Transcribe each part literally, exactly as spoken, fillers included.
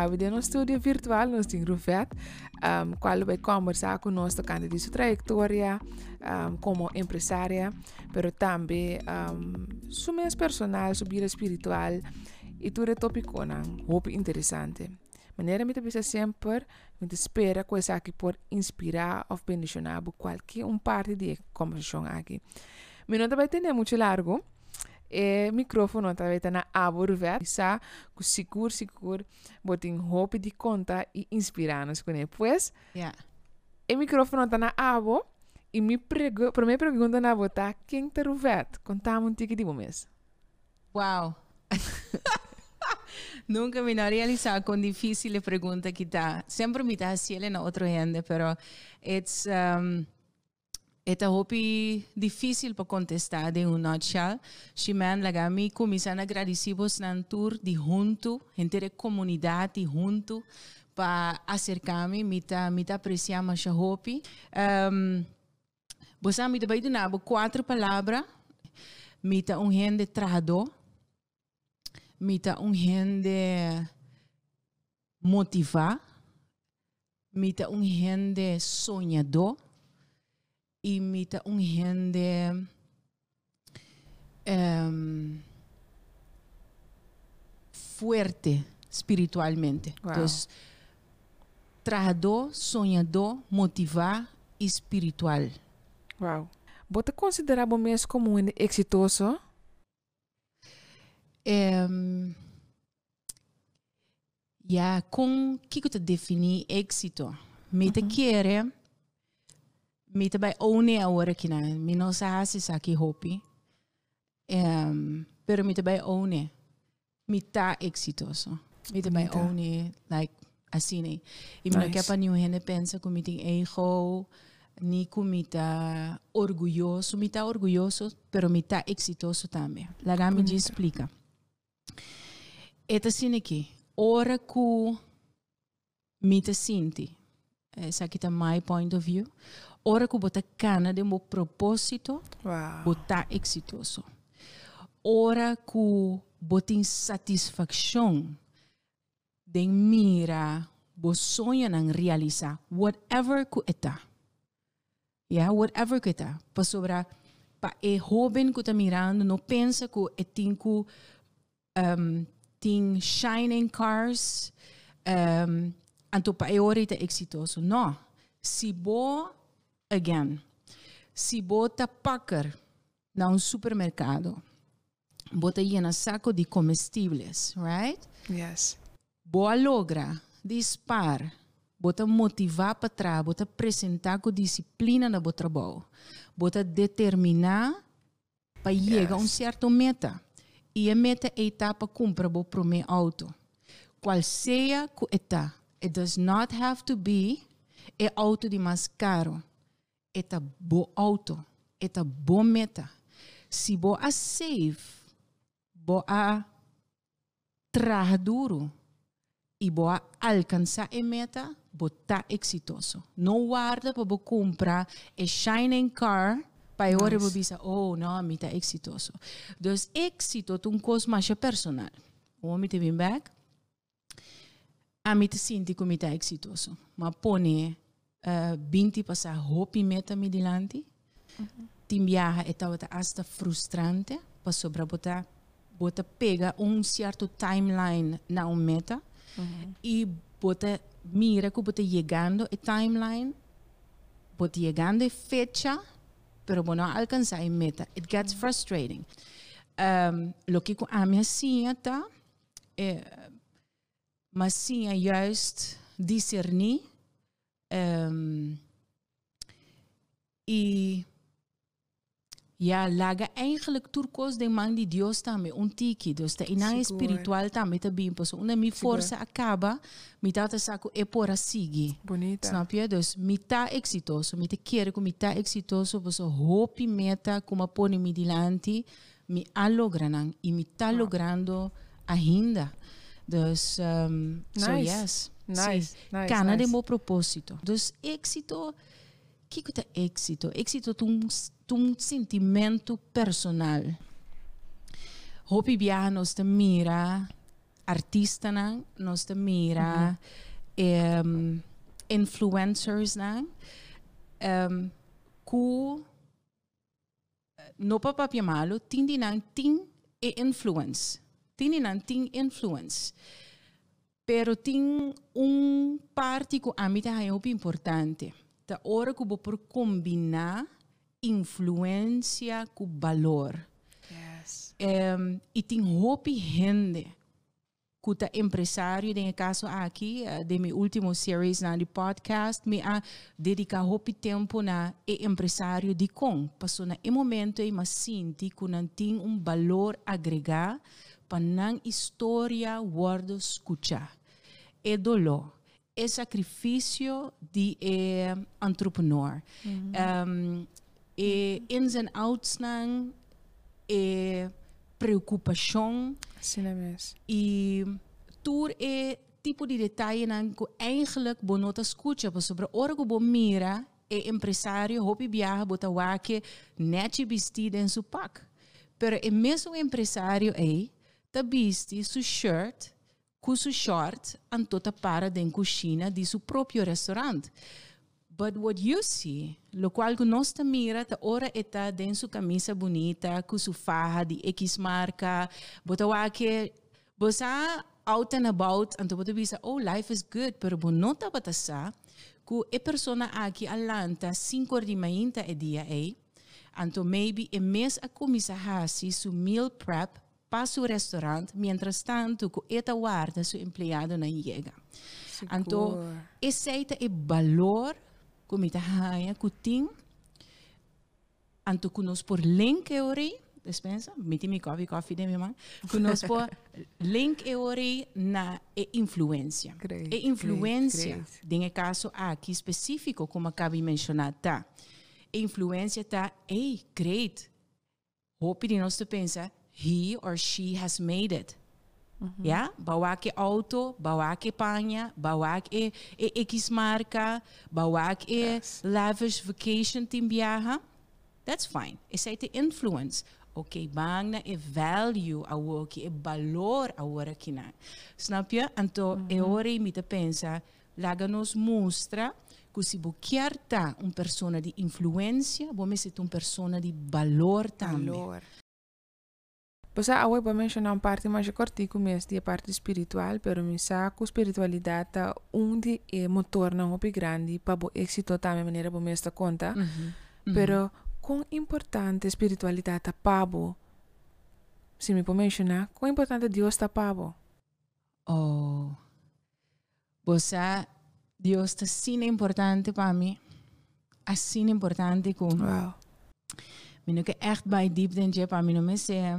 Ah, within o estúdio virtual, nós temos Ruvet, um, qual vai conversar conosco sobre a sua trajetória um, como empresária, mas também um, sua vida personal, sua vida espiritual e tudo é tópico muito interessante. Maneira que eu sempre me espera coisa aqui por inspirar ou bendicionar qualquer um parte de conversação aqui. Mas não vai ter muito largo. E micrófono também está na aborver. Está com seguro, seguro. Botem roupa de conta e inspirar-nos com ele. Pois, yeah. E micrófono está na abo. E me prego, para minha pergunta na botar, quem está Ruvet? Contamos um tique de um mês. Uau! Nunca me não realizar com difícil pergunta que está. Sempre me está cielo na outra gente, pero it's... Um, It's a hobby difícil para contestar de um nutshell. Ximen, lagami, começando a agradecer na tour de junto, entre comunidade junto, para acercar-me, mita, mita apreciar mais a hobby. Um, você me vai dar quatro palavras. Mita um gente trador, mita um gente motivar, mita um gente sonhador. E mita um gente um, forte espiritualmente. Wow. Então, trajador, sonhador, motivar e espiritual. Wow. Você considera o mês como um exitoso? Um, yeah, com que que te define éxito? Mita uh-huh. Quer me também own a hora que não, me não sabe se saque hopi, pero me também own, me tá exitoso, me também own, like assim, e me não quer para nenhuma pensa que me tem ego, nem que me tá orgulhoso, me tá orgulhoso, pero me tá exitoso também. Lá me explica. É assim aqui, hora que me te sinti, essa aqui tá my point of view. Hora que botar cana de meu propósito, wow. Botar exitoso. Hora que botar satisfação, de mira, bo sonha não realizar, whatever que está, yeah, whatever que está. Para sobra, para é jovem que está mirando, não pensa que é tinco, um, tem shining cars, um, então para é hora é exitoso. Não, se bo again, se bota packer na um supermercado, bota llena saco de comestíveis, right? Yes. Boa logra, dispar, bota motivar para trás, bota apresentar com disciplina na bota boa, bota determinar para yes. Chegar a um certo meta. E a meta é etapa compra bo pro meu auto. Qual seja que etapa, it does not have to be é auto de mais caro. Eta bo auto, eta bo meta. Se bo a save, bo a trah duro e bo a alcançar a meta, bo tá exitoso. Não guarda para bo comprar a shining car para nice. Agora bo bisa, oh não, me tá exitoso. Então, éxito é um coisa mais personal. O homem te vem back, a mim te sinto que me tá exitoso. Mas põe Uh, vinte passar roupa e meta me delante. Uh-huh. Tem viaja é tal até frustrante para sobra botar bota pega um certo timeline na um meta uh-huh. E bota mira que bota chegando a timeline bota chegando a fecha, pero não alcançar a meta. It gets uh-huh. Frustrating. Um, lo que a minha sim tá, é, mas sim é just discernir. Um, e ja, laga eigenlijk turcos de man de Dios também um tiki, dus de ina espiritual também tá bem pessoal, uma minha força acaba, me dá te saco é por a seguir, snap je? Dus me tá exitoso, me te quero que me tá exitoso, pessoal, hope meta como a pôr me diante, me a logranang e me tá logrando ainda, dus um, nice. So yes. Nice, sí. Nice, cana nice. De meu propósito. Então, éxito, o que é éxito? Éxito é um, um sentimento personal. Hopi viaja nos de mira artiestenaang, nos de mera, mm-hmm. um, influencersnaang, um, ku no papa piamalo tindi nang ting e influence, tindi nang ting influence. Pero ting un parte ku amita hai opi importante. Ta ora ku bo por combina influencia ku valor. Yes. Um, e ting hopi hende. Kuta empresario, den caso aqui, uh, de mi último series na de podcast, me a dedicar hopi tempo na e empresario de con. Passou na e momento e mas sinti ku nan ting um valor agregar pa nan historia wordo escuchar. E dolor, e sacrifício de e entrepreneur. Mm-hmm. um, e mm-hmm. ins and outs nan e preocupação. Sim, é mesmo. E tur é tipo de detalhe nan ko eigenlijk bonota escucha, pa sobre orgo bo mira e empresário hopi biar botawake neti vestida em su pak. Pero e mesmo empresário é ta bisti su shirt, ku su short, antota para den cucina di su proprio restaurante. But what you see, lo qual ku nos ta mira, ta ora eta den su camisa bonita, ku su faja di X marca, botawake, bosa out and about, anto botavisa, oh, life is good, pero bonota batasa, ku e persona aki alanta cinco di mainta e dia ei, anto maybe e mes a comisa hasi su meal prep, passo o restaurante, mientras tanto, com eta guarda, seu empregado não chega. Então, esse é o valor que me dá a cutin. Então, que nós por link e ori, dispensa, meti meu coffee, coffee de minha mãe, que nós por link e ori na e influência. Great, e influência, nesse caso aqui específico, como acabei de mencionar, tá? E influência tá, ei, great. Hope de nós te pensa, he or she has made it. Mm-hmm. Yeah? Bawake auto, bawake panya, bawake e X marca, bawake yes. lavish vacation timbiaha. That's fine. Is it the influence? Okay, bang na e value a woki, e valor a worakina. Snap je? Anto mm-hmm. e ore mi te pensa, laga nos mostra que se boquiarta un persona di influência, bo me set un persona di valor tambe. Valor. Pois a web mencionar uma parte mais corta como esta é a parte espiritual, pero me sa que a espiritualidade é um de é motor não é grande para o êxito também maneira como esta conta, pero quão importante a espiritualidade é para se me pode mencionar quão importante Deus está para oh, pois a Deus está sim importante para mim, assim importante como, wow, me não que echt by deep dentro para mim não me sei.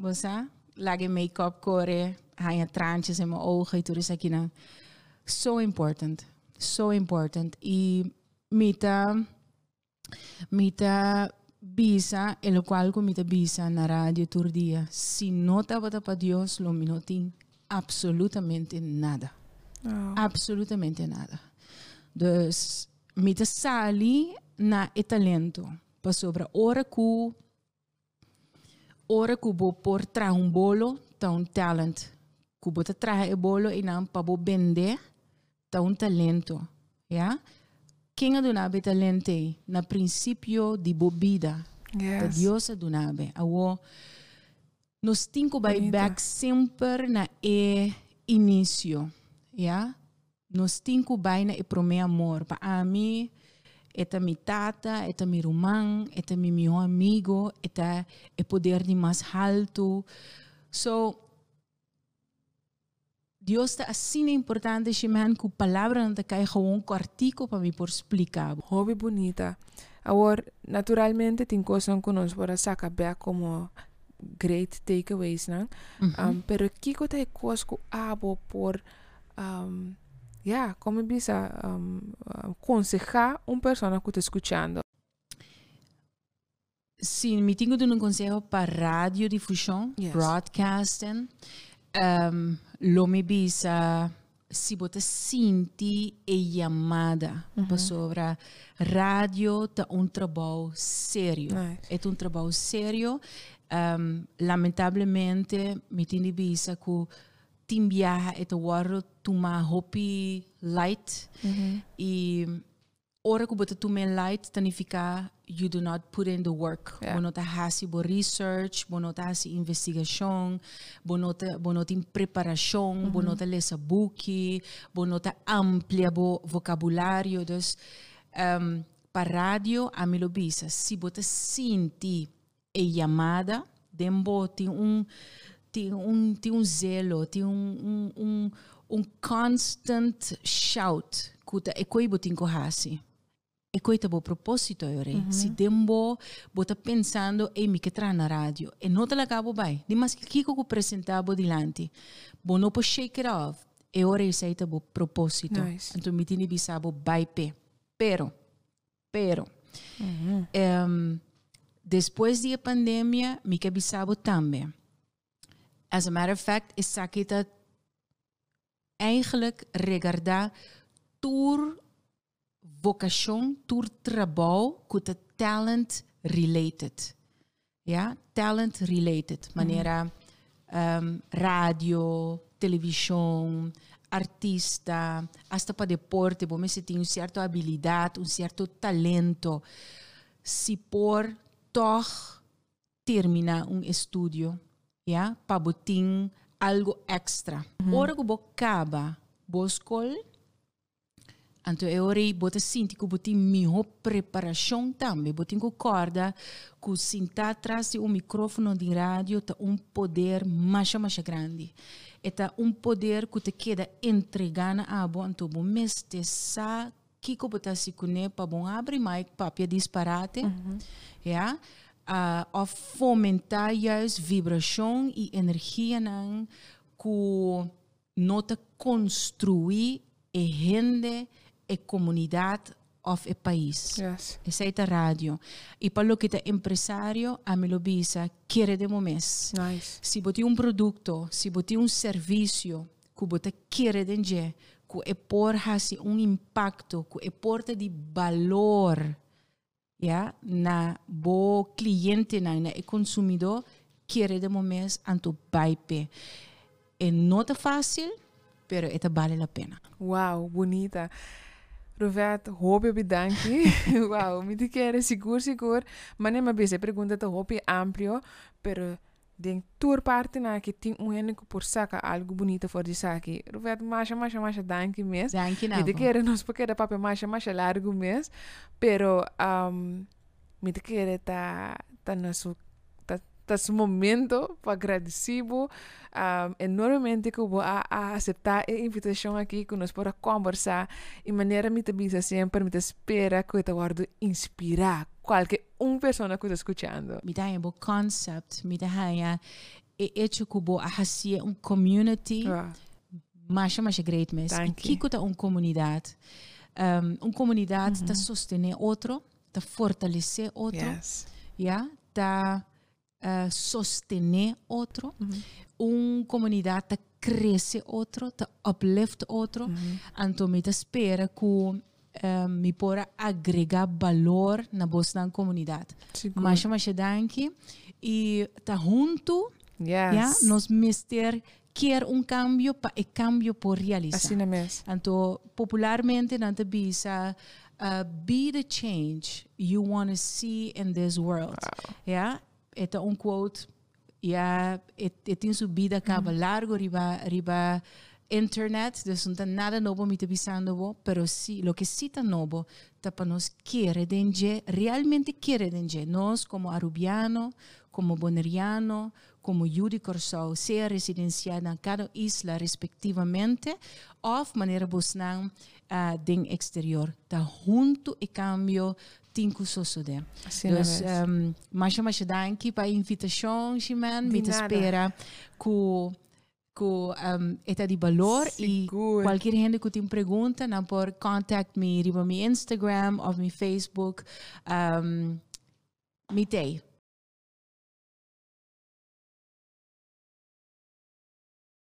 Bossa, lage make-up core, haia traantjes in mijn ogen, toen is ik na. So important, so important. I mita, mita bisa, en lo cual con mita bisa na radio turdia. Si no tabata pa Dios, lo minotin absolutamente nada, oh. absolutamente nada. Dus mita sali na e talento, pa sobra ora ku. Ora que vou por trazer um bolo, tá um talent. Que vou trazer o bolo e não para vou vender, tá um talento, yeah? Quem a donabe talento na princípio de bebida, yes. da Deus a donabe. Awo nos cinco back sempre na e início, yeah? Nos cinco vai na e promê amor para mim. Eta mi tata, eta mi rumán, eta mi meu amigo, eta é poder de mais alto. So, Deus está assim importante, Shiman, que a palavra não te cai um quartico para me por explicar. Hobby bonita. Agora, naturalmente, tem coisas que nós vamos sacar bem como great takeaways, né? Uh-huh. Um, pero Kiko tem coisas que abo por... Um, Yeah, como bisa um, aconsejar uma pessoa que está escutando? Sim, me tenho de um conselho para radiodifusão, yes. broadcasting. Um, lo me bisa se você sente e chamada uh-huh. para sobre rádio é um trabalho sério. Nice. É um trabalho sério. Um, lamentavelmente, me tenho de bisa que timbiar é o ouro toma hobby light mm-hmm. e ora que botar toma light significa you do not put in the work. Yeah. Bonota hasi bo research, bonota hasi investigação, bonota bonota in preparação, mm-hmm. bonota lesa buki, bonota amplia bo vocabulário. Dus um, para rádio a mim lo bisa, se botar sentir a chamada, dembo tem um tem um tem um zelo, tem um um um, um constant shout kuta ekoi botin ko hasi ekoi tabo propósito ore uh-huh. si dembo bota pensando e mi che tra na radio e nota la cabo vai dimas che ko presentavo dilanti bono po shake it off e ore sei tabo proposito nice. Anto mi tini bisabo baipe pero pero uh-huh. um, depois da pandemia mi che bisabo também. As a matter of fact, is Sakita eigenlijk regarda tour vocação, tour trabalho, kuta talent related. Ja, talent related. Maneira mm-hmm. um, radio, televisão, artista, hasta para deporte, bom, você tem um certo habilidade, um certo talento. Se por toch termina um estudo. Yeah, para botar algo extra. Mm-hmm. Ora que bocaba, boscol, então eu orei, bota sinto que botar minha preparação também, botar com corda, que sentar atrás de um microfone de rádio tem um poder macha macha grande, é um poder que te queda entregando a bom, então bom mestre sa que que botar se conhece para bom abrir mic papia disparate, mm-hmm. yeah. Uh, of fomentar juist vibração e energia nan ku nota construir e rende e comunidade of e país. Yes. Essa é a rádio. E para o que é empresário, a Melobisa quer de momento. Nice. Se botar um produto, se botar um serviço, que botar quer de nje, que é por hasi um impacto, que é porta de valor. Ja, na bo cliente na na e consumidor quer de momento anto baipe. É nota fácil, pero eta vale la pena. Wow, bonita. Rovet, hobby bedanki. Wow, me te quero seguro seguro, mas nem me bese pergunta to hobby amplo, pero denk tour parte na que tem um ene por saca algo bonito for de saque. Rovet, masha masha masha danki mes. Danki na. Me te quero nos porque da papel masha masha largo mes, pero um, me te quero tá tá nosso tá tá esse momento para agradecer um, enormemente que eu vou a, a aceitar a invitação aqui que nós para conversar e maneira me te bisa sempre me te espera que eu te guardo inspirar qualquer uma pessoa que está escutando. Me dá um conceito, me dá é hecho que vou fazer um community, mas é mais great mesmo. E que que tá um comunidade, um comunidade tá sostener outro, tá fortalecer outro, yeah, tá sostener outro, um comunidade tá crescer outro, tá uplift outro, então me espera que Uh, mi pora agregar valor na Boston comunidade. Mas eu acho que e tá junto, yes. yeah? Nós mister quer um cambio para e cambio por realizar. Assim é mesmo. Então popularmente na Tabisa uh, be the change you want to see in this world. Wow. Yeah? Eta um quote, yeah, et, et tem subida cava mm. largo riba riba internet, dus não está nada novo me te pensando, bo, pero si, lo que sí está novo, está para nós querer dengue, realmente querer dengue, nós como arubiano, como boneriano, como Yuri Corsau, seja residenciada em cada isla respectivamente, ou de maneira bosnan uh, den exterior, está junto e cambio cinco sosodé. Dus, mas eu acho que para a invitação, Ximen, me te espera com com um, é de valor seguro. E qualquer gente que tem pergunta não por contact me riba me Instagram ou me Facebook um, me tem